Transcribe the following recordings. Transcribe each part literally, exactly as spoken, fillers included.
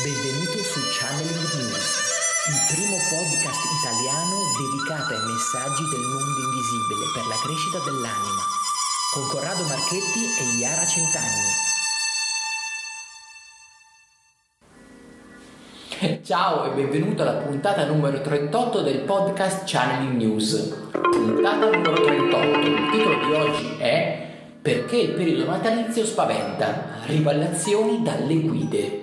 Benvenuto su Channeling News, il primo podcast italiano dedicato ai messaggi del mondo invisibile per la crescita dell'anima, con Corrado Marchetti e Iara Centanni. Ciao e benvenuto alla puntata numero trentotto del podcast Channeling News. Puntata numero trentotto, il titolo di oggi è Perché il periodo natalizio spaventa? Rivelazioni dalle guide.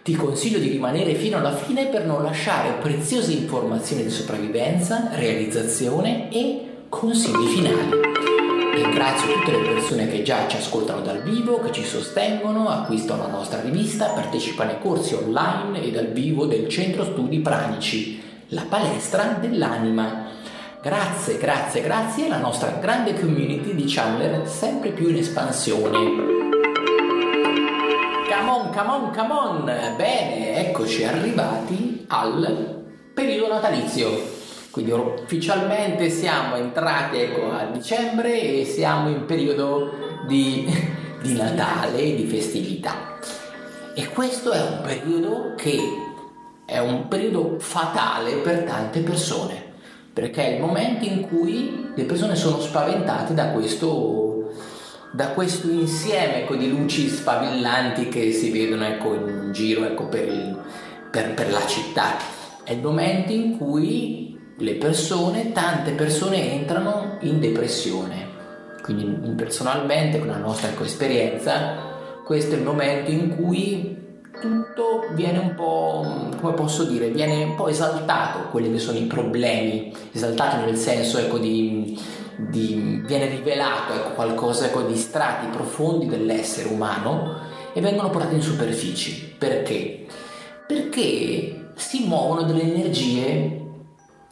Ti consiglio di rimanere fino alla fine per non lasciare preziose informazioni di sopravvivenza, realizzazione e consigli finali. Ringrazio tutte le persone che già ci ascoltano dal vivo, che ci sostengono, acquistano la nostra rivista, partecipano ai corsi online e dal vivo del Centro Studi Pranici, la palestra dell'anima. Grazie, grazie, grazie alla nostra grande community di channeler sempre più in espansione. Come on, come on, come on! Bene, eccoci arrivati al periodo natalizio. Quindi ufficialmente siamo entrati ecco, a dicembre e siamo in periodo di, di Natale, di festività. E questo è un periodo che è un periodo fatale per tante persone, perché è il momento in cui le persone sono spaventate da questo da questo insieme ecco, di luci sfavillanti che si vedono ecco, in giro ecco, per, il, per, per la città. È il momento in cui le persone, tante persone entrano in depressione. Quindi personalmente, con la nostra ecco, esperienza, questo è il momento in cui tutto viene un po', come posso dire, viene un po' esaltato, quelli che sono i problemi, esaltato nel senso ecco, di Di, viene rivelato ecco, qualcosa ecco, di strati profondi dell'essere umano e vengono portati in superficie. Perché? Perché si muovono delle energie,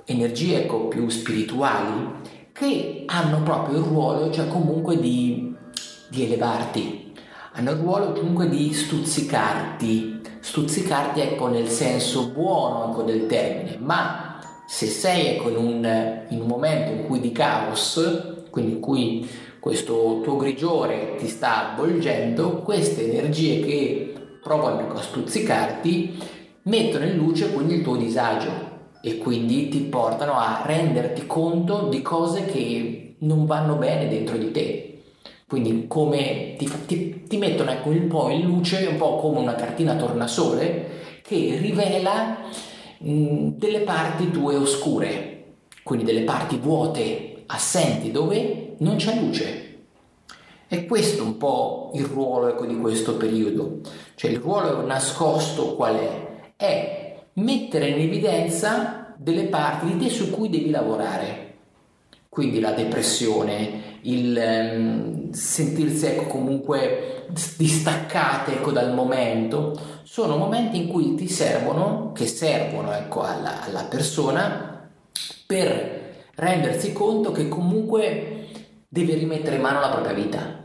energie ecco, più spirituali, che hanno proprio il ruolo, cioè comunque di, di elevarti, hanno il ruolo comunque di stuzzicarti, stuzzicarti ecco, nel senso buono ecco, del termine, ma se sei ecco, in, un, in un momento in cui di caos, quindi in cui questo tuo grigiore ti sta avvolgendo, queste energie che provano a stuzzicarti mettono in luce quindi il tuo disagio e quindi ti portano a renderti conto di cose che non vanno bene dentro di te. Quindi come ti, ti, ti mettono ecco, un po' in luce, un po' come una cartina tornasole che rivela delle parti tue oscure, quindi delle parti vuote, assenti, dove non c'è luce. E questo è un po' il ruolo ecco, di questo periodo, cioè il ruolo nascosto qual è? È mettere in evidenza delle parti di te su cui devi lavorare, quindi la depressione, il um, sentirsi ecco, comunque distaccate ecco, dal momento. Sono momenti in cui ti servono, che servono ecco, alla, alla persona per rendersi conto che comunque deve rimettere in mano la propria vita.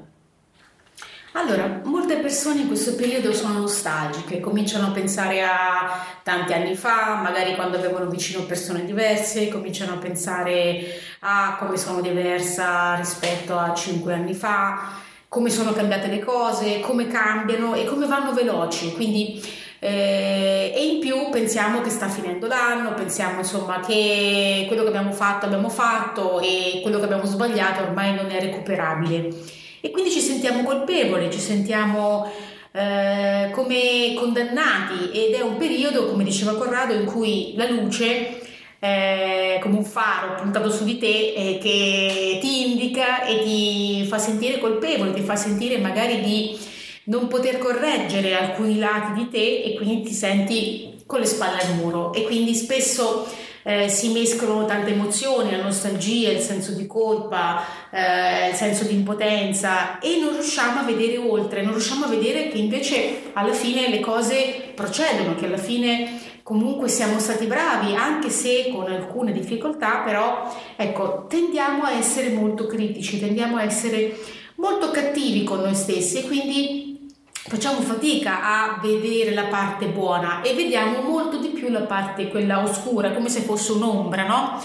Allora, molte persone in questo periodo sono nostalgiche, cominciano a pensare a tanti anni fa, magari quando avevano vicino persone diverse, cominciano a pensare a come sono diversa rispetto a cinque anni fa, come sono cambiate le cose, come cambiano e come vanno veloci, quindi eh, e in più pensiamo che sta finendo l'anno, pensiamo insomma che quello che abbiamo fatto abbiamo fatto e quello che abbiamo sbagliato ormai non è recuperabile e quindi ci sentiamo colpevoli, ci sentiamo eh, come condannati ed è un periodo, come diceva Corrado, in cui la luce Eh, come un faro puntato su di te eh, che ti indica e ti fa sentire colpevole, ti fa sentire magari di non poter correggere alcuni lati di te e quindi ti senti con le spalle al muro e quindi spesso eh, si mescolano tante emozioni, la nostalgia, il senso di colpa, eh, il senso di impotenza e non riusciamo a vedere oltre, non riusciamo a vedere che invece alla fine le cose procedono, che alla fine comunque siamo stati bravi, anche se con alcune difficoltà, però ecco, tendiamo a essere molto critici, tendiamo a essere molto cattivi con noi stessi e quindi facciamo fatica a vedere la parte buona e vediamo molto di più la parte quella oscura, come se fosse un'ombra, no?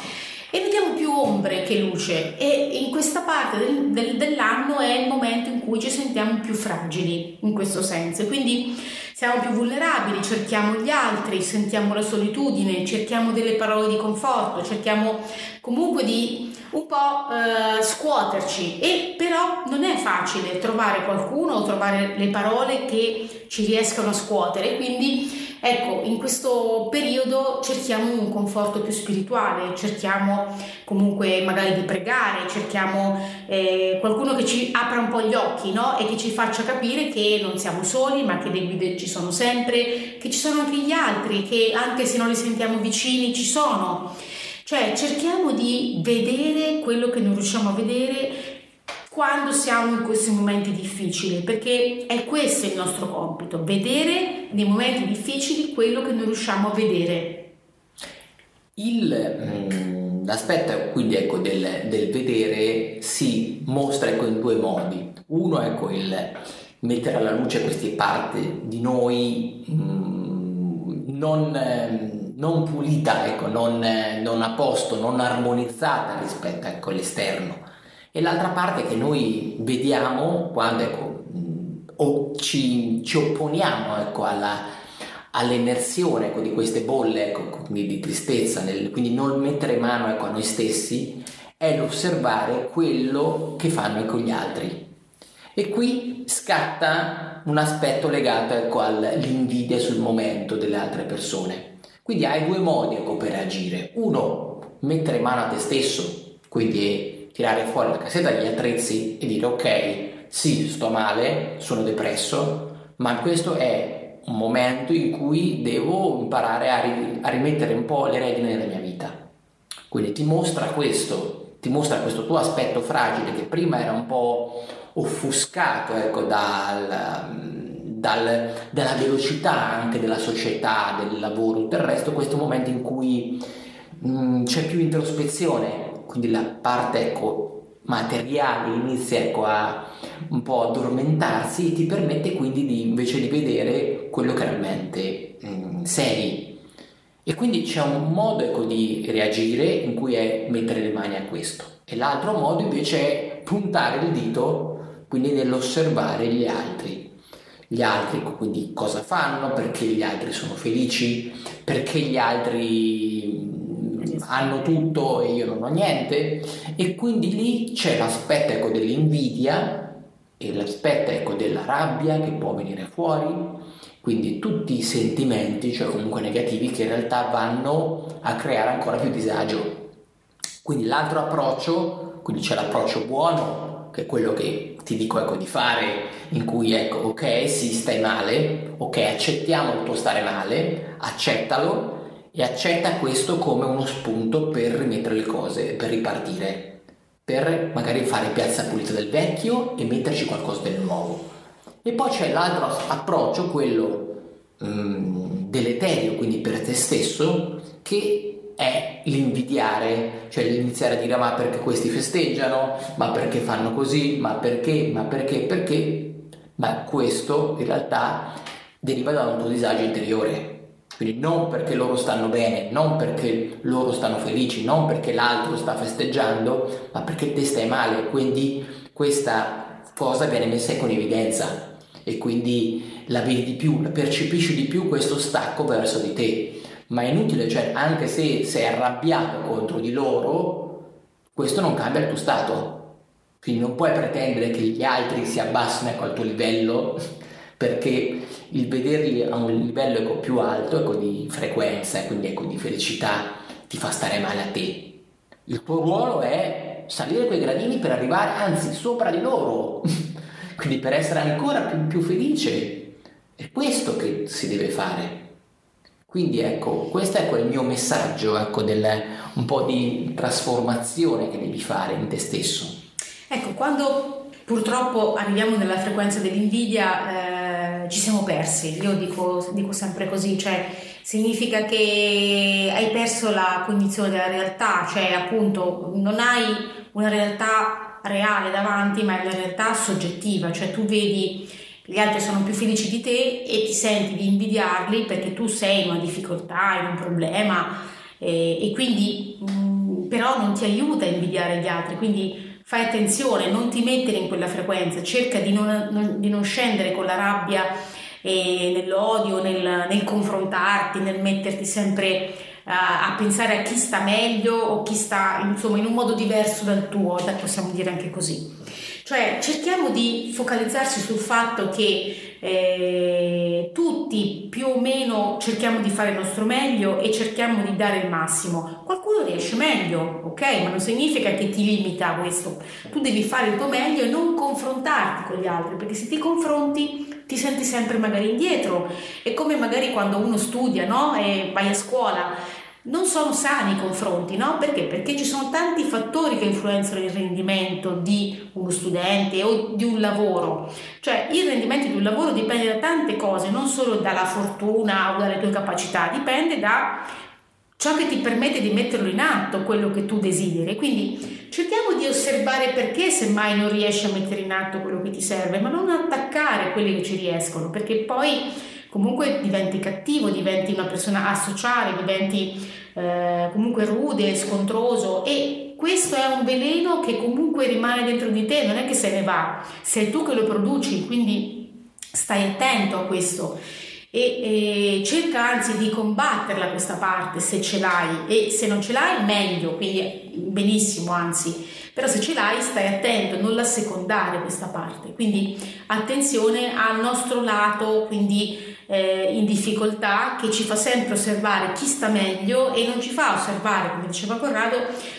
E vediamo più ombre che luce e in questa parte del, del, dell'anno è il momento in cui ci sentiamo più fragili in questo senso, quindi siamo più vulnerabili, cerchiamo gli altri, sentiamo la solitudine, cerchiamo delle parole di conforto, cerchiamo comunque di un po' eh, scuoterci, e però non è facile trovare qualcuno o trovare le parole che ci riescano a scuotere, quindi ecco, in questo periodo cerchiamo un conforto più spirituale, cerchiamo comunque magari di pregare, cerchiamo eh, qualcuno che ci apra un po' gli occhi, no? E che ci faccia capire che non siamo soli, ma che le guide ci sono sempre, che ci sono anche gli altri, che anche se non li sentiamo vicini ci sono. Cioè cerchiamo di vedere quello che non riusciamo a vedere quando siamo in questi momenti difficili, perché è questo il nostro compito, vedere nei momenti difficili quello che non riusciamo a vedere. Il, l'aspetto quindi ecco, del, del vedere si mostra ecco, in due modi. Uno è ecco, il mettere alla luce queste parti di noi mh, non... Mh, non pulita, ecco, non, non a posto, non armonizzata rispetto ecco, all'esterno, e l'altra parte che noi vediamo quando ecco, o ci, ci opponiamo ecco, alla, all'inerzione ecco, di queste bolle ecco, quindi di tristezza, nel, quindi non mettere mano ecco, a noi stessi, è l'osservare quello che fanno ecco, gli altri. E qui scatta un aspetto legato ecco, all'invidia sul momento delle altre persone. Quindi hai due modi ecco, per agire. Uno, mettere mano a te stesso, quindi tirare fuori la cassetta degli attrezzi e dire ok, sì, sto male, sono depresso, ma questo è un momento in cui devo imparare a, ri- a rimettere un po' le redini nella mia vita. Quindi ti mostra questo, ti mostra questo tuo aspetto fragile che prima era un po' offuscato ecco, dal... Dal, dalla velocità anche della società, del lavoro, del resto. Questo è un momento in cui mh, c'è più introspezione, quindi la parte ecco, materiale inizia ecco, a un po' addormentarsi, e ti permette quindi di, invece di vedere quello che realmente mh, sei. E quindi c'è un modo ecco, di reagire in cui è mettere le mani a questo, e l'altro modo invece è puntare il dito, quindi nell'osservare gli altri. Gli altri, quindi cosa fanno, perché gli altri sono felici, perché gli altri hanno tutto e io non ho niente, e quindi lì c'è l'aspetto ecco, dell'invidia e l'aspetto ecco, della rabbia che può venire fuori, quindi tutti i sentimenti, cioè comunque negativi, che in realtà vanno a creare ancora più disagio. Quindi l'altro approccio, quindi c'è l'approccio buono, che è quello che ti dico ecco di fare, in cui ecco ok sì stai male, ok accettiamo il tuo stare male, accettalo e accetta questo come uno spunto per rimettere le cose, per ripartire, per magari fare piazza pulita del vecchio e metterci qualcosa del nuovo. E poi c'è l'altro approccio, quello mh, deleterio, quindi per te stesso, che è l'invidiare, cioè l'iniziare a dire ma perché questi festeggiano, ma perché fanno così, ma perché, ma perché, perché, ma questo in realtà deriva da un tuo disagio interiore. Quindi non perché loro stanno bene, non perché loro stanno felici, non perché l'altro sta festeggiando, ma perché te stai male. Quindi questa cosa viene messa in evidenza, e quindi la vedi di più, la percepisci di più, questo stacco verso di te. Ma è inutile, cioè anche se sei arrabbiato contro di loro, questo non cambia il tuo stato. Quindi non puoi pretendere che gli altri si abbassino ecco, al tuo livello, perché il vederli a un livello ecco, più alto ecco, di frequenza e quindi ecco, di felicità ti fa stare male a te. Il tuo ruolo è salire quei gradini per arrivare anzi sopra di loro, quindi per essere ancora più, più felice. È questo che si deve fare. Quindi ecco, questo è quel mio messaggio, ecco, del un po' di trasformazione che devi fare in te stesso. Ecco, quando purtroppo arriviamo nella frequenza dell'invidia eh, ci siamo persi, io dico, dico sempre così, cioè significa che hai perso la cognizione della realtà, cioè appunto non hai una realtà reale davanti, ma è una realtà soggettiva, cioè tu vedi gli altri sono più felici di te e ti senti di invidiarli perché tu sei in una difficoltà, in un problema, eh, e quindi mh, però non ti aiuta a invidiare gli altri, quindi fai attenzione, non ti mettere in quella frequenza, cerca di non, non, di non scendere con la rabbia e nell'odio, nel, nel confrontarti, nel metterti sempre uh, a pensare a chi sta meglio o chi sta insomma in un modo diverso dal tuo, possiamo dire anche così. Cioè cerchiamo di focalizzarci sul fatto che eh, tutti più o meno cerchiamo di fare il nostro meglio e cerchiamo di dare il massimo. Qualcuno riesce meglio, ok? Ma non significa che ti limita questo. Tu devi fare il tuo meglio e non confrontarti con gli altri, perché se ti confronti ti senti sempre magari indietro. È come magari quando uno studia, no? E vai a scuola. Non sono sani i confronti, no? Perché? Perché ci sono tanti fattori che influenzano il rendimento di uno studente o di un lavoro. Cioè il rendimento di un lavoro dipende da tante cose, non solo dalla fortuna o dalle tue capacità, dipende da ciò che ti permette di metterlo in atto, quello che tu desideri. Quindi cerchiamo di osservare perché semmai non riesci a mettere in atto quello che ti serve, ma non attaccare quelli che ci riescono, perché poi comunque diventi cattivo, diventi una persona asociale, diventi eh, comunque rude, scontroso, e questo è un veleno che comunque rimane dentro di te, non è che se ne va, sei tu che lo produci, quindi stai attento a questo e, e cerca anzi di combatterla questa parte se ce l'hai, e se non ce l'hai meglio, quindi benissimo anzi, però se ce l'hai stai attento, non la secondare questa parte, quindi attenzione al nostro lato, quindi in difficoltà, che ci fa sempre osservare chi sta meglio e non ci fa osservare, come diceva Corrado,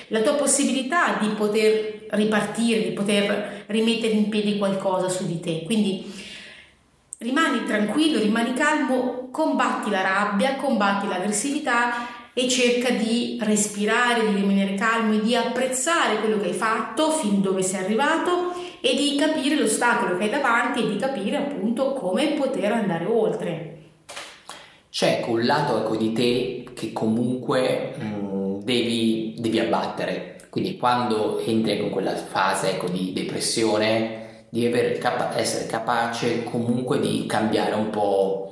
la tua possibilità di poter ripartire, di poter rimettere in piedi qualcosa su di te. Quindi rimani tranquillo, rimani calmo, combatti la rabbia, combatti l'aggressività e cerca di respirare, di rimanere calmo e di apprezzare quello che hai fatto, fin dove sei arrivato, e di capire l'ostacolo che hai davanti e di capire appunto come poter andare oltre. C'è un lato ecco di te che comunque mh, devi, devi abbattere, quindi quando entri con quella fase ecco di depressione devi avere, essere capace comunque di cambiare un po'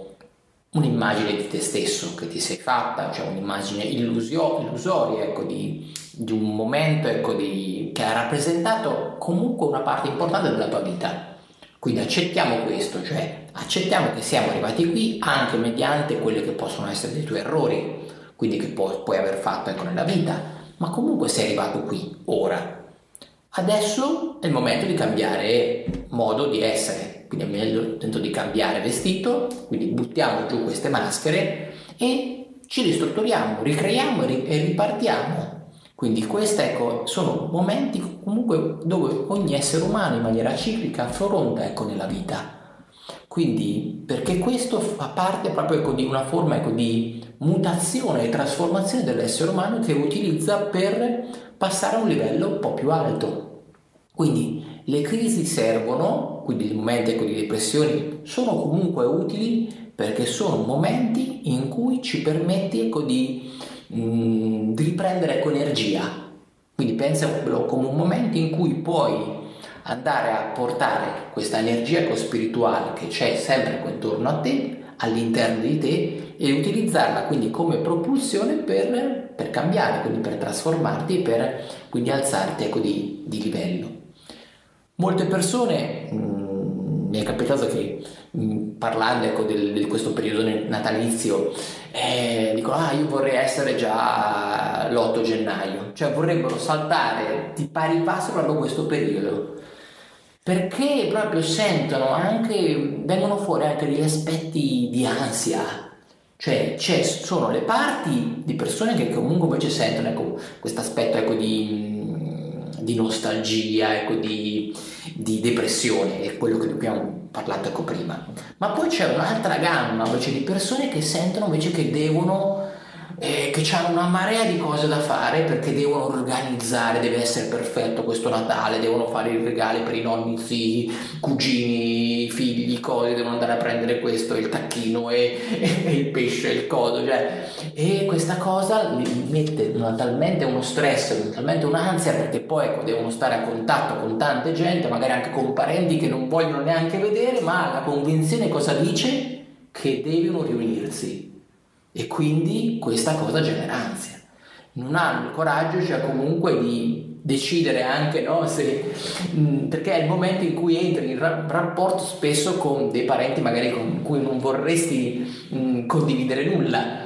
un'immagine di te stesso che ti sei fatta, cioè un'immagine illusio- illusoria ecco di, di un momento ecco di, che ha rappresentato comunque una parte importante della tua vita. Quindi accettiamo questo, cioè accettiamo che siamo arrivati qui anche mediante quelli che possono essere dei tuoi errori, quindi che pu- puoi aver fatto ecco nella vita, ma comunque sei arrivato qui ora. Adesso è il momento di cambiare modo di essere. Quindi è meglio, tento di cambiare vestito, quindi buttiamo giù queste maschere e ci ristrutturiamo, ricreiamo e ripartiamo. Quindi questi ecco, sono momenti comunque dove ogni essere umano in maniera ciclica affronta ecco, nella vita. Quindi perché questo fa parte proprio ecco, di una forma ecco, di mutazione e trasformazione dell'essere umano che utilizza per passare a un livello un po' più alto. Quindi le crisi servono, quindi i momenti ecco, di depressione sono comunque utili perché sono momenti in cui ci permetti ecco, di, mh, di riprendere ecco, energia. Quindi pensalo come un momento in cui puoi andare a portare questa energia ecco, spirituale che c'è sempre intorno a te, all'interno di te, e utilizzarla quindi come propulsione per, per cambiare, quindi per trasformarti, per quindi alzarti ecco, di, di livello. Molte persone, mh, mi è capitato che mh, parlando ecco, del, di questo periodo natalizio eh, dicono ah io vorrei essere già l'otto gennaio, cioè vorrebbero saltare di pari passo proprio questo periodo, perché proprio sentono anche, vengono fuori anche degli aspetti di ansia, cioè c'è, sono le parti di persone che comunque invece sentono ecco, questo aspetto ecco, di di nostalgia, ecco, di, di depressione, è quello che abbiamo parlato ecco prima. Ma poi c'è un'altra gamma invece di persone che sentono invece che devono, eh, che hanno una marea di cose da fare perché devono organizzare, deve essere perfetto questo Natale, devono fare i regali per i nonni, zii, cugini, figli, cose, devono andare a prendere questo, il tacchino e, e il pesce, il coso, cioè... E questa cosa li mette talmente uno stress, talmente un'ansia, perché poi ecco, devono stare a contatto con tante gente, magari anche con parenti che non vogliono neanche vedere, ma la convinzione cosa dice? Che devono riunirsi, e quindi questa cosa genera ansia. Non hanno il coraggio, cioè comunque di decidere anche, no? Se, mh, perché è il momento in cui entri in ra- rapporto spesso con dei parenti magari con cui non vorresti mh, condividere nulla,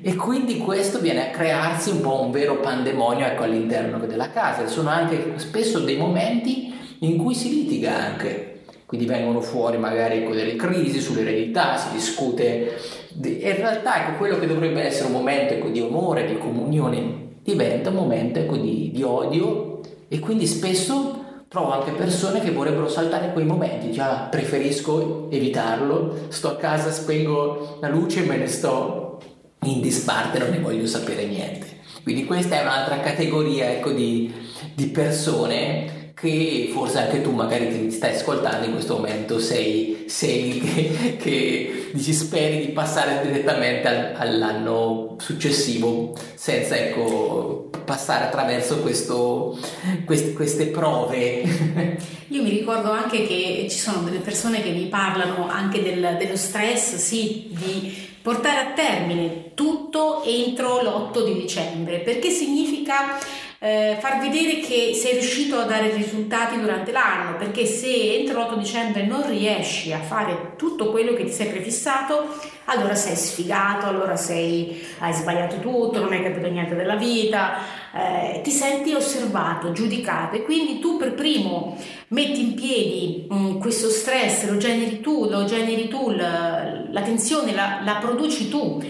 e quindi questo viene a crearsi un po' un vero pandemonio, ecco, all'interno della casa. Sono anche spesso dei momenti in cui si litiga anche, quindi vengono fuori magari delle crisi sull'eredità, si discute, e in realtà ecco, quello che dovrebbe essere un momento ecco, di amore, di comunione, diventa un momento ecco, di, di odio, e quindi spesso trovo anche persone che vorrebbero saltare quei momenti, già cioè, preferisco evitarlo, sto a casa, spengo la luce e me ne sto in disparte, non ne voglio sapere niente. Quindi questa è un'altra categoria ecco, di, di persone che forse anche tu magari ti stai ascoltando in questo momento, sei, sei che, che dici, speri di passare direttamente al, all'anno successivo senza ecco passare attraverso questo, quest, queste prove. Io mi ricordo anche che ci sono delle persone che mi parlano anche del, dello stress, sì, di portare a termine tutto entro l'otto di dicembre, perché significa Eh, far vedere che sei riuscito a dare risultati durante l'anno, perché se entro l'otto dicembre non riesci a fare tutto quello che ti sei prefissato, allora sei sfigato, allora sei, hai sbagliato tutto, non hai capito niente della vita, eh, ti senti osservato, giudicato, e quindi tu per primo metti in piedi mh, questo stress, lo generi tu, lo generi tu la, la tensione la, la produci tu.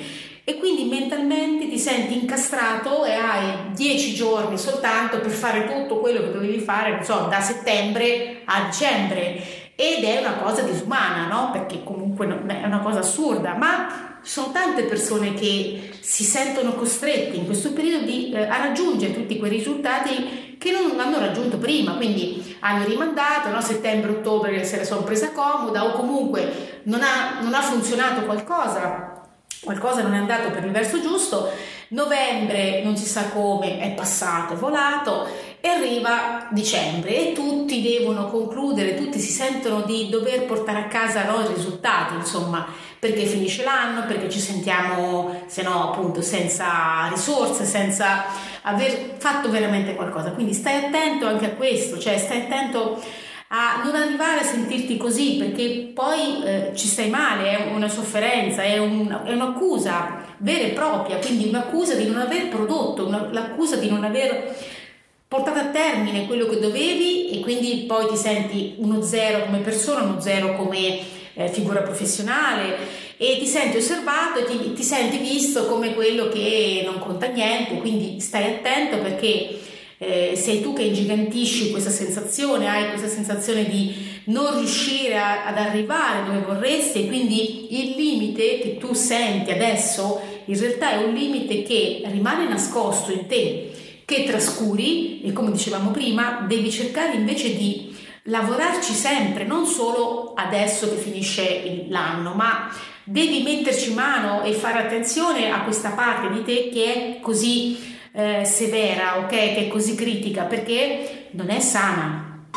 E quindi mentalmente ti senti incastrato e hai dieci giorni soltanto per fare tutto quello che dovevi fare, non so, da settembre a dicembre, ed è una cosa disumana, no? Perché comunque è una cosa assurda, ma ci sono tante persone che si sentono costrette in questo periodo di, eh, a raggiungere tutti quei risultati che non hanno raggiunto prima, quindi hanno rimandato, no? Settembre-ottobre se la sono presa comoda, o comunque non ha, non ha funzionato qualcosa, qualcosa non è andato per il verso giusto, novembre non si sa come è passato, è volato, e arriva dicembre e tutti devono concludere, tutti si sentono di dover portare a casa, no, i risultati, insomma, perché finisce l'anno, perché ci sentiamo, se no appunto, senza risorse, senza aver fatto veramente qualcosa. Quindi stai attento anche a questo, cioè stai attento a non arrivare a sentirti così, perché poi eh, ci stai male, è una sofferenza, è, un, è un'accusa vera e propria, quindi un'accusa di non aver prodotto, una, l'accusa di non aver portato a termine quello che dovevi, e quindi poi ti senti uno zero come persona, uno zero come eh, figura professionale, e ti senti osservato e ti, ti senti visto come quello che non conta niente. Quindi stai attento, perché Eh, sei tu che ingigantisci questa sensazione, hai questa sensazione di non riuscire a, ad arrivare dove vorresti, e quindi il limite che tu senti adesso in realtà è un limite che rimane nascosto in te, che trascuri, e come dicevamo prima devi cercare invece di lavorarci sempre, non solo adesso che finisce l'anno, ma devi metterci mano e fare attenzione a questa parte di te che è così Eh, severa, ok? Che è così critica, perché non è sana.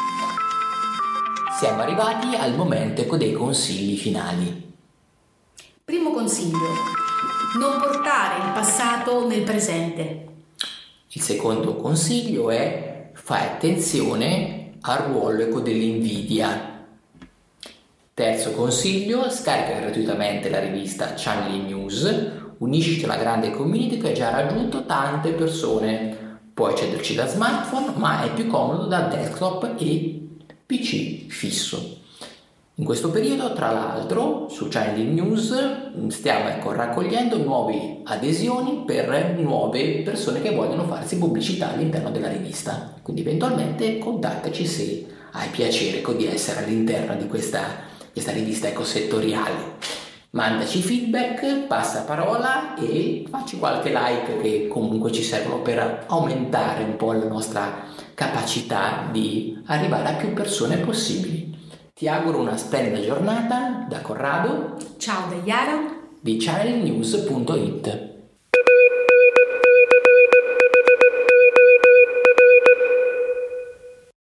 Siamo arrivati al momento ecco dei consigli finali. Primo consiglio: non portare il passato nel presente. Il secondo consiglio è: fai attenzione al ruolo ecco dell'invidia. Terzo consiglio: scarica gratuitamente la rivista Charlie News. Unisciti alla grande community che ha già raggiunto tante persone. Puoi accederci da smartphone, ma è più comodo da desktop e P C fisso. In questo periodo, tra l'altro, su Channeling News stiamo ecco, raccogliendo nuove adesioni per nuove persone che vogliono farsi pubblicità all'interno della rivista. Quindi eventualmente contattaci se hai piacere ecco, di essere all'interno di questa, questa rivista ecosettoriale. Mandaci feedback, passa parola e facci qualche like, che comunque ci servono per aumentare un po' la nostra capacità di arrivare a più persone possibili. Ti auguro una splendida giornata da Corrado. Ciao da Iara di channel news punto it.